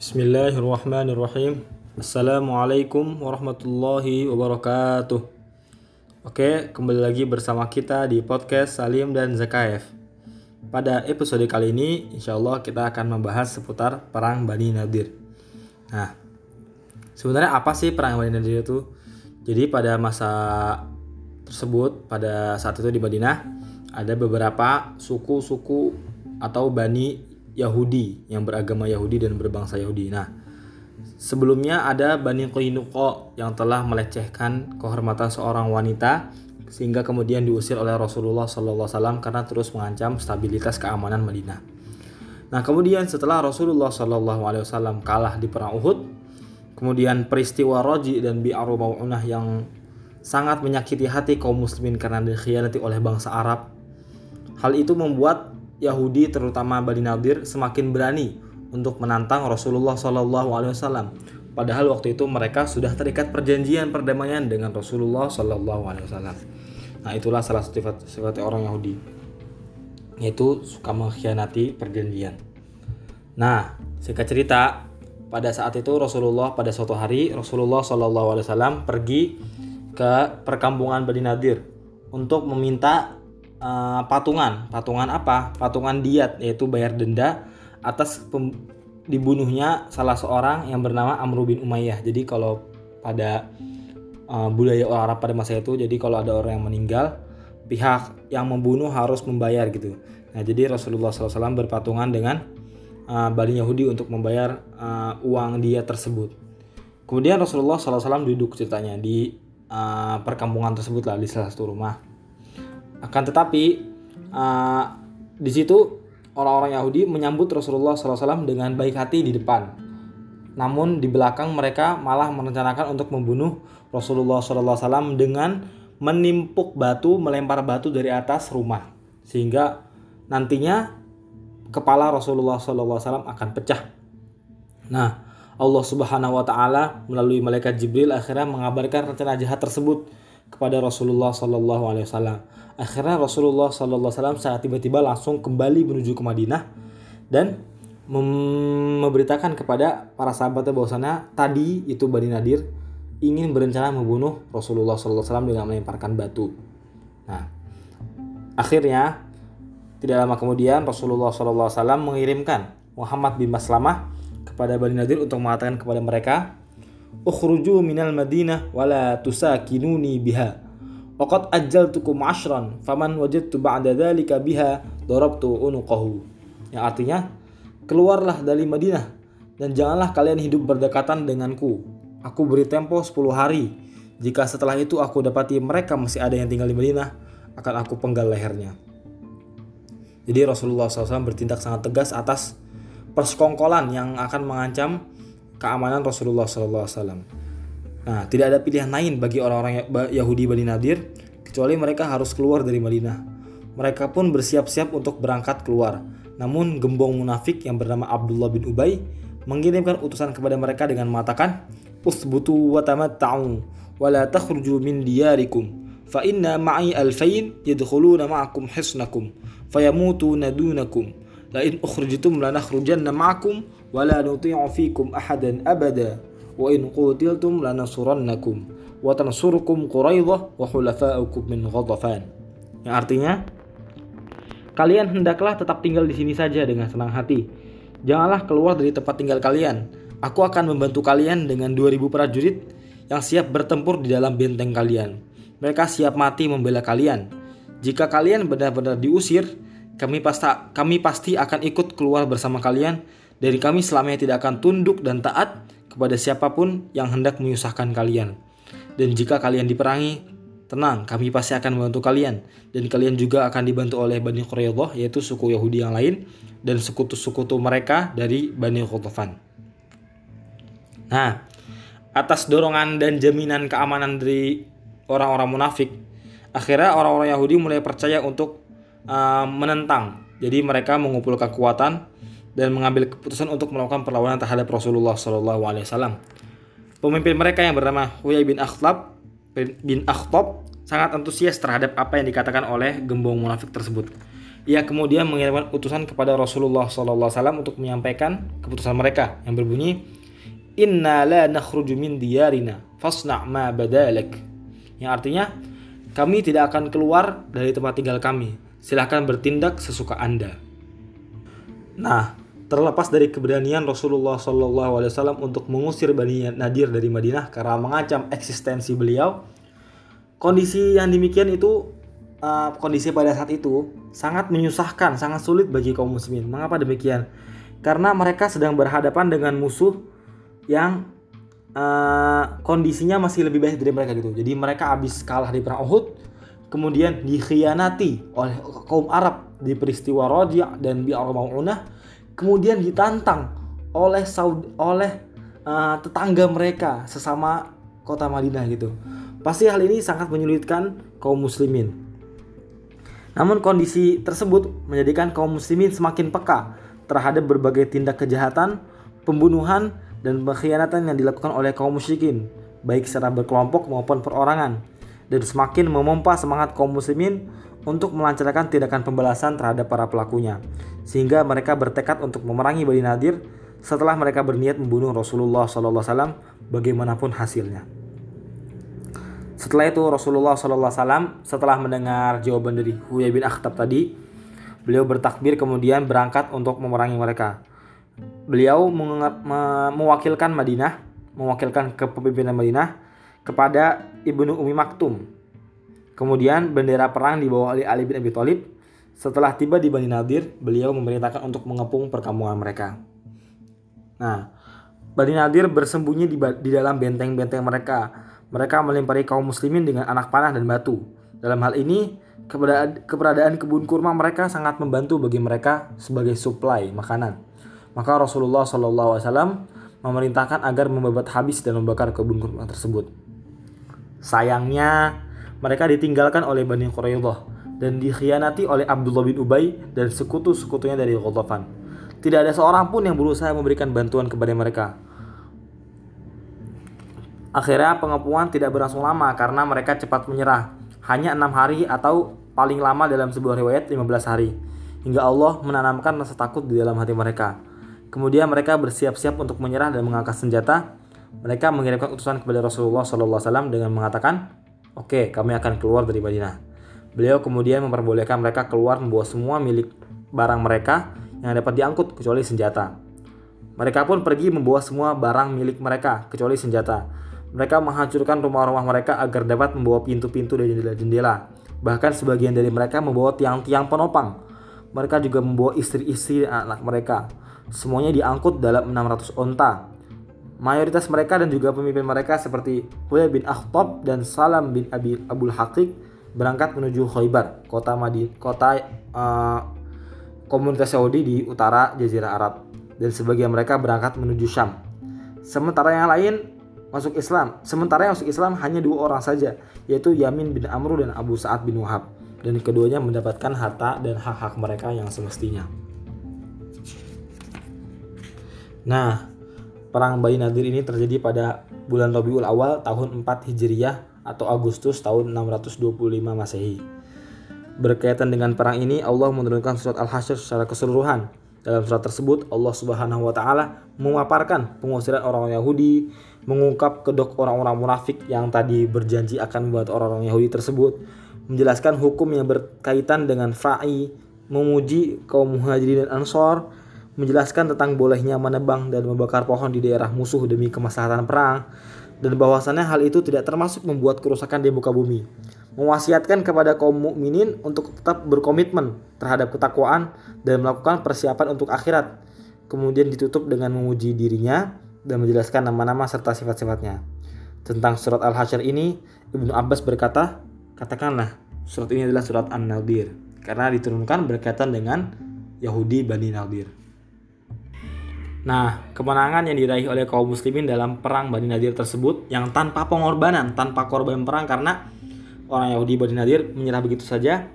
Bismillahirrahmanirrahim. Assalamualaikum warahmatullahi wabarakatuh. Oke, kembali lagi bersama kita di podcast Salim dan Zakaev. Pada episode kali ini, insyaallah kita akan membahas seputar perang Bani Nadir. Nah, sebenarnya apa sih perang Bani Nadir itu? Jadi pada masa tersebut, pada saat itu di Madinah, ada beberapa suku-suku atau bani Yahudi yang beragama Yahudi dan berbangsa Yahudi. Nah, sebelumnya ada Bani Qainuqa yang telah melecehkan kehormatan seorang wanita sehingga kemudian diusir oleh Rasulullah SAW karena terus mengancam stabilitas keamanan Madinah. Nah, kemudian setelah Rasulullah SAW kalah di perang Uhud, kemudian peristiwa Raji dan Bi'r Ma'unah yang sangat menyakiti hati kaum muslimin karena dikhianati oleh bangsa Arab. Hal itu membuat Yahudi terutama Bani Nadir semakin berani untuk menantang Rasulullah SAW. Padahal waktu itu mereka sudah terikat perjanjian perdamaian dengan Rasulullah SAW. Nah, itulah salah satu sifat orang Yahudi, yaitu suka mengkhianati perjanjian. Nah, singkat cerita, pada saat itu pada suatu hari Rasulullah SAW pergi ke perkampungan Bani Nadir untuk meminta patungan diat, yaitu bayar denda atas dibunuhnya salah seorang yang bernama Amru bin Umayyah. Jadi kalau pada budaya orang Arab pada masa itu, jadi kalau ada orang yang meninggal, pihak yang membunuh harus membayar gitu. Nah, jadi Rasulullah SAW berpatungan dengan Bani Yahudi untuk membayar uang diat tersebut. Kemudian Rasulullah SAW duduk ceritanya di perkampungan tersebut lah, di salah satu rumah. Akan tetapi di situ orang-orang Yahudi menyambut Rasulullah SAW dengan baik hati di depan. Namun di belakang mereka malah merencanakan untuk membunuh Rasulullah SAW dengan menimpuk batu, melempar batu dari atas rumah, sehingga nantinya kepala Rasulullah SAW akan pecah. Nah, Allah Subhanahu Wa Taala melalui malaikat Jibril akhirnya mengabarkan rencana jahat tersebut kepada Rasulullah SAW. Akhirnya Rasulullah SAW secara tiba-tiba langsung kembali menuju ke Madinah dan memberitakan kepada para sahabatnya bahwasannya tadi itu Bani Nadir ingin berencana membunuh Rasulullah SAW dengan melemparkan batu. Nah, akhirnya tidak lama kemudian Rasulullah SAW mengirimkan Muhammad bin Maslamah kepada Bani Nadir untuk mengatakan kepada mereka, "Ukhruju minal Madinah wala tusakinuni biha. Waqad ajjaltukum 10 faman wajadtu ba'da dzalika biha darabtu unuqahu." Yang artinya, keluarlah dari Madinah dan janganlah kalian hidup berdekatan denganku. Aku beri tempo 10 hari. Jika setelah itu aku dapati mereka masih ada yang tinggal di Madinah, akan aku penggal lehernya. Jadi Rasulullah SAW bertindak sangat tegas atas persekongkolan yang akan mengancam keamanan Rasulullah SAW. Nah, tidak ada pilihan lain bagi orang-orang Yahudi Bani Nadir kecuali mereka harus keluar dari Madinah. Mereka pun bersiap-siap untuk berangkat keluar. Namun gembong munafik yang bernama Abdullah bin Ubay mengirimkan utusan kepada mereka dengan mengatakan, "Usbutu wa tamatta'u wa la takhruju min diyarikum fa inna ma'i alfayn yadkhuluna ma'akum hisnakum fayamutuna dunakum la in ukhrijtum lanakhrujanna ma'akum wala nuti'u fikum ahadan abada wa in qutiltum lanasurannakum wa tansurukum Qurayzah wa hulafa'ukum min Ghatafan." Yang artinya, kalian hendaklah tetap tinggal di sini saja dengan senang hati. Janganlah keluar dari tempat tinggal kalian. Aku akan membantu kalian dengan 2.000 prajurit yang siap bertempur di dalam benteng kalian. Mereka siap mati membela kalian. Jika kalian benar-benar diusir, kami pasti akan ikut keluar bersama kalian. Dari kami selamanya tidak akan tunduk dan taat kepada siapapun yang hendak menyusahkan kalian. Dan jika kalian diperangi, tenang, kami pasti akan membantu kalian. Dan kalian juga akan dibantu oleh Bani Qurayzah, yaitu suku Yahudi yang lain, dan sekutu-sekutu mereka dari Bani Ghatafan. Nah, atas dorongan dan jaminan keamanan dari orang-orang munafik, akhirnya orang-orang Yahudi mulai percaya untuk menentang. Jadi mereka mengumpulkan kekuatan dan mengambil keputusan untuk melakukan perlawanan terhadap Rasulullah SAW. Pemimpin mereka yang bernama Huyai bin Akhtab sangat antusias terhadap apa yang dikatakan oleh gembong munafik tersebut. Ia kemudian mengirimkan utusan kepada Rasulullah SAW untuk menyampaikan keputusan mereka yang berbunyi, Inna la nakhruju min diyarina fasna' ma badalak, yang artinya, kami tidak akan keluar dari tempat tinggal kami, silahkan bertindak sesuka Anda. Nah, terlepas dari keberanian Rasulullah SAW untuk mengusir Bani Nadir dari Madinah karena mengancam eksistensi beliau, kondisi yang demikian itu kondisi pada saat itu sangat menyusahkan, sangat sulit bagi kaum muslimin. Mengapa demikian? Karena mereka sedang berhadapan dengan musuh yang kondisinya masih lebih baik dari mereka gitu. Jadi mereka habis kalah di perang Uhud, kemudian dikhianati oleh kaum Arab di peristiwa Raji dan Bi'r Ma'unah, kemudian ditantang oleh tetangga mereka sesama kota Madinah gitu. Pasti hal ini sangat menyulitkan kaum muslimin. Namun kondisi tersebut menjadikan kaum muslimin semakin peka terhadap berbagai tindak kejahatan, pembunuhan, dan pengkhianatan yang dilakukan oleh kaum musyrikin, baik secara berkelompok maupun perorangan, dan semakin memompa semangat kaum muslimin untuk melancarkan tindakan pembalasan terhadap para pelakunya, sehingga mereka bertekad untuk memerangi Bani Nadir setelah mereka berniat membunuh Rasulullah SAW bagaimanapun hasilnya. Setelah itu Rasulullah SAW setelah mendengar jawaban dari Huyai bin Akhtab tadi, beliau bertakbir kemudian berangkat untuk memerangi mereka. Beliau mewakilkan Madinah, mewakilkan kepemimpinan Madinah kepada Ibnu Umi Maktum. Kemudian bendera perang dibawa oleh Ali bin Abi Talib. Setelah tiba di Bani Nadir, beliau memerintahkan untuk mengepung perkampungan mereka. Nah, Bani Nadir bersembunyi di dalam benteng-benteng mereka. Mereka melempari kaum muslimin dengan anak panah dan batu. Dalam hal ini, keberadaan kebun kurma mereka sangat membantu bagi mereka sebagai suplai makanan. Maka Rasulullah SAW memerintahkan agar membabat habis dan membakar kebun kurma tersebut. Sayangnya, mereka ditinggalkan oleh Bani Qurayzah dan dikhianati oleh Abdullah bin Ubay dan sekutu-sekutunya dari Ghatafan. Tidak ada seorang pun yang berusaha memberikan bantuan kepada mereka. Akhirnya pengepungan tidak berlangsung lama karena mereka cepat menyerah. Hanya 6 hari atau paling lama dalam sebuah riwayat 15 hari. Hingga Allah menanamkan rasa takut di dalam hati mereka. Kemudian mereka bersiap-siap untuk menyerah dan mengangkat senjata. Mereka mengirimkan utusan kepada Rasulullah SAW dengan mengatakan, Oke, kami akan keluar dari Madinah. Beliau kemudian memperbolehkan mereka keluar membawa semua milik barang mereka yang dapat diangkut kecuali senjata. Mereka pun pergi membawa semua barang milik mereka kecuali senjata. Mereka menghancurkan rumah-rumah mereka agar dapat membawa pintu-pintu dan jendela-jendela. Bahkan sebagian dari mereka membawa tiang-tiang penopang. Mereka juga membawa istri-istri dan anak mereka. Semuanya diangkut dalam 600 onta. Mayoritas mereka dan juga pemimpin mereka seperti Huyai bin Akhtab dan Salam bin Abi Abdul Haqiq berangkat menuju Khaybar, kota komunitas Yahudi di utara Jazirah Arab. Dan sebagian mereka berangkat menuju Syam. Sementara yang masuk Islam hanya 2 orang saja, yaitu Yamin bin Amru dan Abu Sa'ad bin Wahab, dan keduanya mendapatkan harta dan hak-hak mereka yang semestinya. Nah, perang Bani Nadir ini terjadi pada bulan Rabiul Awal tahun 4 Hijriyah atau Agustus tahun 625 Masehi. Berkaitan dengan perang ini, Allah menurunkan surat Al-Hasyr secara keseluruhan. Dalam surat tersebut, Allah Subhanahu wa taala memaparkan pengusiran orang-orang Yahudi, mengungkap kedok orang-orang munafik yang tadi berjanji akan membuat orang-orang Yahudi tersebut, menjelaskan hukum yang berkaitan dengan fa'i, memuji kaum Muhajirin dan Ansor, menjelaskan tentang bolehnya menebang dan membakar pohon di daerah musuh demi kemaslahatan perang, dan bahwasannya hal itu tidak termasuk membuat kerusakan di muka bumi. Mewasiatkan kepada kaum mukminin untuk tetap berkomitmen terhadap ketakwaan dan melakukan persiapan untuk akhirat. Kemudian ditutup dengan memuji dirinya dan menjelaskan nama-nama serta sifat-sifatnya. Tentang surat Al-Hasyr ini, Ibnu Abbas berkata, katakanlah surat ini adalah surat An-Nadir karena diturunkan berkaitan dengan Yahudi Bani Nadir. Nah, kemenangan yang diraih oleh kaum muslimin dalam perang Bani Nadir tersebut yang tanpa pengorbanan, tanpa korban perang karena orang Yahudi Bani Nadir menyerah begitu saja.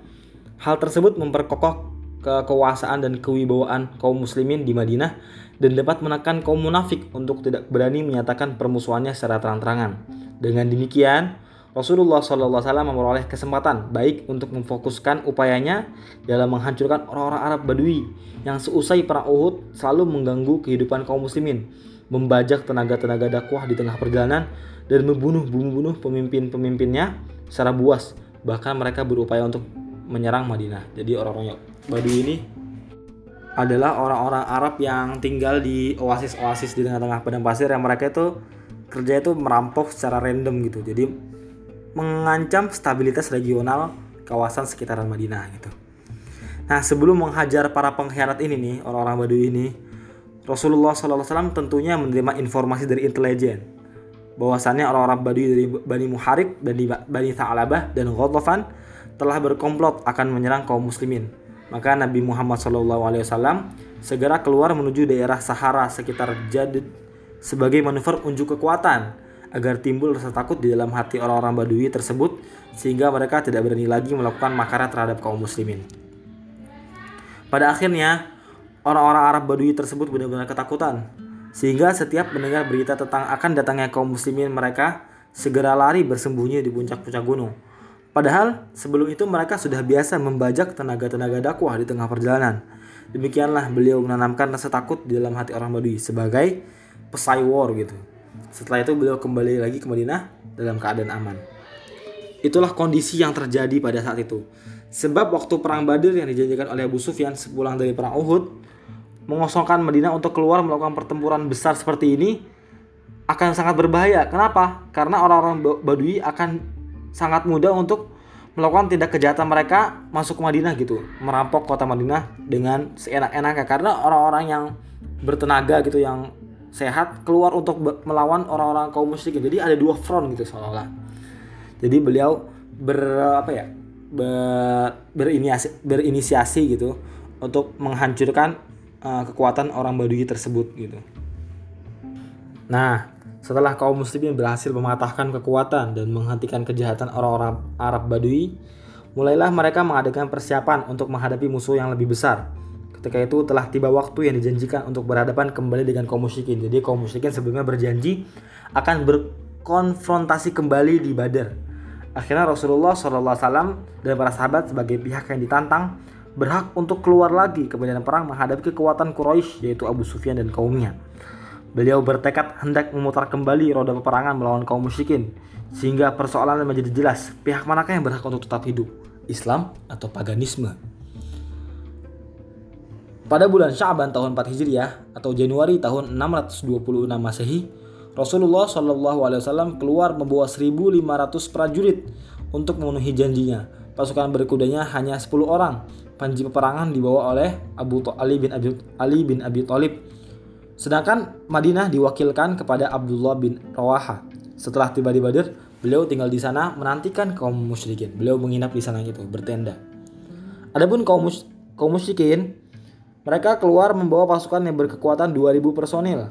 Hal tersebut memperkokoh kekuasaan dan kewibawaan kaum muslimin di Madinah dan dapat menekan kaum munafik untuk tidak berani menyatakan permusuhannya secara terang-terangan. Dengan demikian, Rasulullah SAW memperoleh kesempatan baik untuk memfokuskan upayanya dalam menghancurkan orang-orang Arab Badui yang seusai perang Uhud selalu mengganggu kehidupan kaum muslimin, membajak tenaga-tenaga dakwah di tengah perjalanan, dan membunuh pemimpin-pemimpinnya secara buas. Bahkan mereka berupaya untuk menyerang Madinah. Jadi orang-orang Badui ini adalah orang-orang Arab yang tinggal di oasis-oasis di tengah-tengah padang pasir, yang mereka itu kerja itu merampok secara random gitu. Jadi mengancam stabilitas regional kawasan sekitaran Madinah gitu. Nah, sebelum menghajar para pengkhianat ini nih, orang-orang Badui ini, Rasulullah SAW tentunya menerima informasi dari intelijen bahwasannya orang-orang Badui dari Bani Muharrik dan Bani Thalabah dan Ghatafan telah berkomplot akan menyerang kaum muslimin. Maka Nabi Muhammad SAW segera keluar menuju daerah Sahara sekitar Jadid sebagai manuver unjuk kekuatan agar timbul rasa takut di dalam hati orang-orang Badui tersebut, sehingga mereka tidak berani lagi melakukan makar terhadap kaum muslimin. Pada akhirnya orang-orang Arab Badui tersebut benar-benar ketakutan, sehingga setiap mendengar berita tentang akan datangnya kaum muslimin, mereka segera lari bersembunyi di puncak-puncak gunung. Padahal sebelum itu mereka sudah biasa membajak tenaga-tenaga dakwah di tengah perjalanan. Demikianlah beliau menanamkan rasa takut di dalam hati orang Badui sebagai pesai war gitu. Setelah itu beliau kembali lagi ke Madinah dalam keadaan aman. Itulah kondisi yang terjadi pada saat itu. Sebab waktu perang Badar yang dijanjikan oleh Abu Sufyan sepulang dari perang Uhud mengosongkan Madinah untuk keluar melakukan pertempuran besar seperti ini akan sangat berbahaya. Kenapa? Karena orang-orang Badui akan sangat mudah untuk melakukan tindak kejahatan mereka masuk ke Madinah gitu, merampok kota Madinah dengan seenak-enaknya. Karena orang-orang yang bertenaga gitu, yang sehat, keluar untuk melawan orang-orang kaum musyrikin. Jadi ada dua front gitu seolah-olah. Jadi beliau berinisiasi gitu untuk menghancurkan kekuatan orang Badui tersebut gitu. Nah, setelah kaum muslimin berhasil mematahkan kekuatan dan menghentikan kejahatan orang-orang Arab Badui, mulailah mereka mengadakan persiapan untuk menghadapi musuh yang lebih besar. Ketika itu telah tiba waktu yang dijanjikan untuk berhadapan kembali dengan kaum musyrikin. Jadi kaum musyrikin sebelumnya berjanji akan berkonfrontasi kembali di Badar. Akhirnya Rasulullah SAW dan para sahabat sebagai pihak yang ditantang berhak untuk keluar lagi ke medan perang menghadapi kekuatan Quraisy, yaitu Abu Sufyan dan kaumnya. Beliau bertekad hendak memutar kembali roda peperangan melawan kaum musyrikin, sehingga persoalan menjadi jelas pihak manakah yang berhak untuk tetap hidup, Islam atau paganisme. Pada bulan Sya'ban tahun 4 Hijriah atau Januari tahun 626 Masehi, Rasulullah SAW keluar membawa 1.500 prajurit untuk memenuhi janjinya. Pasukan berkudanya hanya 10 orang. Panji peperangan dibawa oleh Ali bin Abi Talib. Sedangkan Madinah diwakilkan kepada Abdullah bin Rawaha. Setelah tiba di Badar, beliau tinggal di sana menantikan kaum musyrikin. Beliau menginap di sana gitu, bertenda. Adapun kaum musyrikin, mereka keluar membawa pasukan yang berkekuatan 2.000 personil.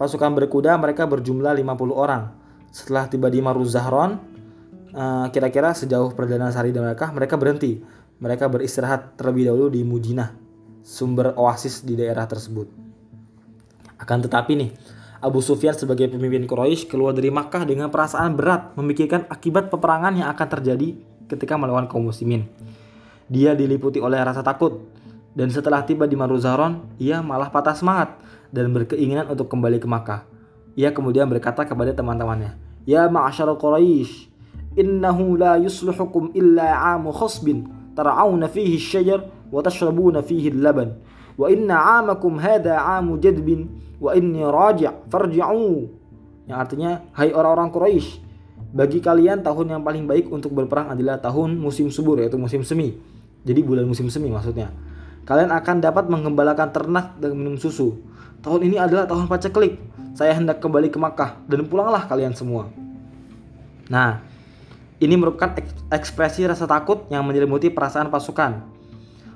Pasukan berkuda mereka berjumlah 50 orang. Setelah tiba di Maruzahron, kira-kira sejauh perjalanan sehari dari mereka berhenti. Mereka beristirahat terlebih dahulu di Mujina, sumber oasis di daerah tersebut. Akan tetapi nih, Abu Sufyan sebagai pemimpin Quraisy keluar dari Makkah dengan perasaan berat, memikirkan akibat peperangan yang akan terjadi ketika melawan kaum muslimin. Dia diliputi oleh rasa takut, dan setelah tiba di Maruzahron, ia malah patah semangat dan berkeinginan untuk kembali ke Makkah. Ia kemudian berkata kepada teman-temannya, "Ya ma'asyar Quraisy, innahu la yusluhukum illa 'amu khasbin tar'auna fihi asy-syajar wa tashrabuna fihi al-laban wa inna 'amakum hadha 'amu jadbin wa inni raji' farji'u." Yang artinya, hai orang-orang Quraisy, bagi kalian tahun yang paling baik untuk berperang adalah tahun musim subur, yaitu musim semi. Jadi bulan musim semi maksudnya. Kalian akan dapat menggembalakan ternak dan minum susu. Tahun ini adalah tahun paceklik. Saya hendak kembali ke Makkah dan pulanglah kalian semua. Nah, ini merupakan ekspresi rasa takut yang menyelimuti perasaan pasukan.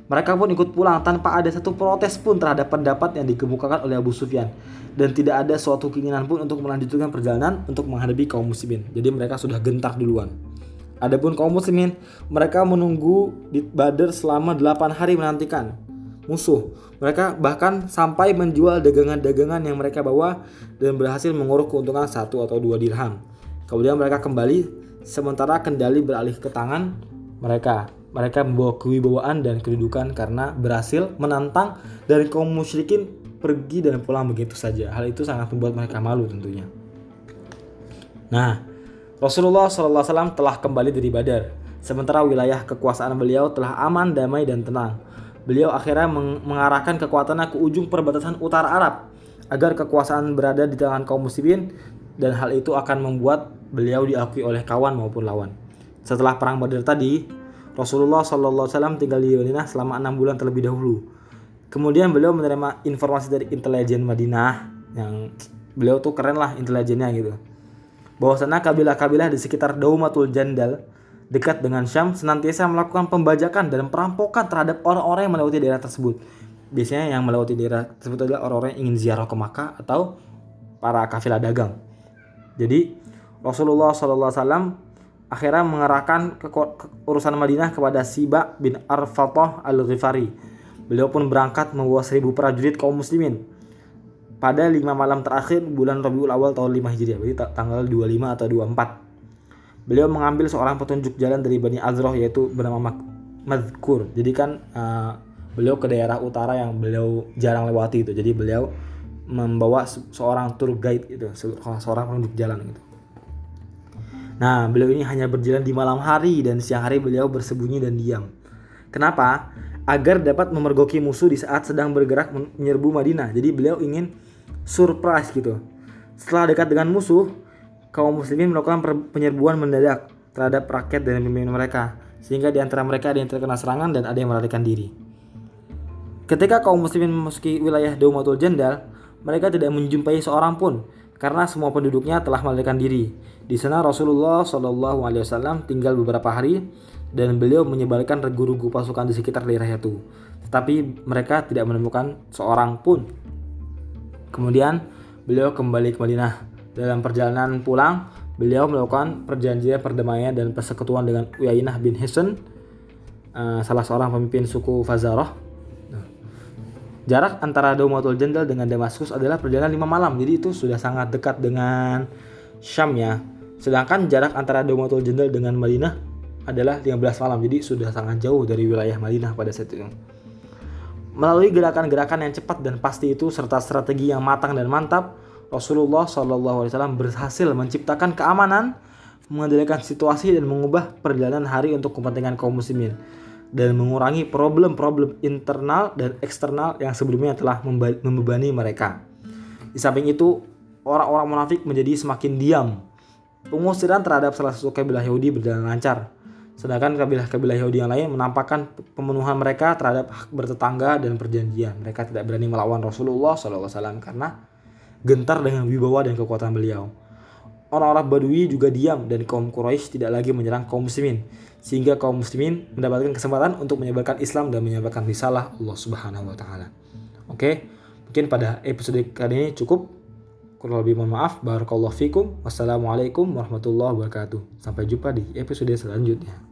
Mereka pun ikut pulang tanpa ada satu protes pun terhadap pendapat yang dikemukakan oleh Abu Sufyan. Dan tidak ada suatu keinginan pun untuk melanjutkan perjalanan untuk menghadapi kaum muslimin. Jadi mereka sudah gentar duluan. Adapun kaum muslimin, mereka menunggu di Badar selama 8 hari menantikan musuh. Mereka bahkan sampai menjual dagangan-dagangan yang mereka bawa dan berhasil menguruk keuntungan 1 atau 2 dirham. Kemudian mereka kembali sementara kendali beralih ke tangan mereka. Mereka membawa kewibawaan dan kedudukan karena berhasil menantang dari kaum musyrikin pergi dan pulang begitu saja. Hal itu sangat membuat mereka malu tentunya. Nah, Rasulullah SAW telah kembali dari Badar, sementara wilayah kekuasaan beliau telah aman, damai, dan tenang. Beliau akhirnya mengarahkan kekuatannya ke ujung perbatasan utara Arab agar kekuasaan berada di tangan kaum muslimin, dan hal itu akan membuat beliau diakui oleh kawan maupun lawan. Setelah perang Badar tadi, Rasulullah SAW tinggal di Madinah selama 6 bulan terlebih dahulu. Kemudian beliau menerima informasi dari intelijen Madinah, yang beliau tuh keren lah intelijennya gitu, bahwasanya kabilah-kabilah di sekitar Daumatul Jandal dekat dengan Syam senantiasa melakukan pembajakan dan perampokan terhadap orang-orang yang melewati daerah tersebut. Biasanya yang melewati daerah tersebut adalah orang-orang yang ingin ziarah ke Makkah atau para kafilah dagang. Jadi Rasulullah SAW akhirnya mengarahkan urusan Madinah kepada Siba bin Arfath al Ghifari. Beliau pun berangkat membawa 1.000 prajurit kaum muslimin pada 5 malam terakhir bulan Rabiul Awal tahun 5 Hijriah, berarti tanggal 25 atau 24. Beliau mengambil seorang petunjuk jalan dari Bani Azroh yaitu bernama Madkur. Jadi kan beliau ke daerah utara yang beliau jarang lewati itu. Jadi beliau membawa seorang tour guide itu, seorang petunjuk jalan gitu. Nah, beliau ini hanya berjalan di malam hari dan siang hari beliau bersembunyi dan diam. Kenapa? Agar dapat memergoki musuh di saat sedang bergerak menyerbu Madinah. Jadi beliau ingin surprise gitu. Setelah dekat dengan musuh, kaum muslimin melakukan penyerbuan mendadak terhadap rakyat dan pemimpin mereka, sehingga di antara mereka ada yang terkena serangan dan ada yang melarikan diri. Ketika kaum muslimin memasuki wilayah Daumatul Jandal, mereka tidak menjumpai seorang pun karena semua penduduknya telah melarikan diri. Di sana Rasulullah SAW tinggal beberapa hari dan beliau menyebarkan regu-regu pasukan di sekitar daerah itu. Tetapi mereka tidak menemukan seorang pun. Kemudian beliau kembali ke Madinah. Dalam perjalanan pulang, beliau melakukan perjanjian perdamaian dan persekutuan dengan Uyainah bin Hisn, salah seorang pemimpin suku Fazarah. Jarak antara Daumatul Jandal dengan Damaskus adalah perjalanan 5 malam. Jadi itu sudah sangat dekat dengan Syam ya. Sedangkan jarak antara Daumatul Jandal dengan Madinah adalah 15 malam. Jadi sudah sangat jauh dari wilayah Madinah pada saat itu. Melalui gerakan-gerakan yang cepat dan pasti itu serta strategi yang matang dan mantap, Rasulullah SAW berhasil menciptakan keamanan, mengendalikan situasi dan mengubah perjalanan hari untuk kepentingan kaum muslimin, dan mengurangi problem-problem internal dan eksternal yang sebelumnya telah membebani mereka. Di samping itu, orang-orang munafik menjadi semakin diam. Pengusiran terhadap salah satu kabilah Yahudi berjalan lancar, sedangkan kabilah-kabilah Yahudi yang lain menampakkan pemenuhan mereka terhadap hak bertetangga dan perjanjian. Mereka tidak berani melawan Rasulullah SAW karena gentar dengan wibawa dan kekuatan beliau. Orang-orang Badui juga diam dan kaum Quraisy tidak lagi menyerang kaum muslimin, sehingga kaum muslimin mendapatkan kesempatan untuk menyebarkan Islam dan menyebarkan risalah Allah Subhanahu wa taala. Oke, mungkin pada episode kali ini cukup. Kurang lebih mohon maaf. Barakallahu fikum. Wassalamualaikum warahmatullahi wabarakatuh. Sampai jumpa di episode selanjutnya.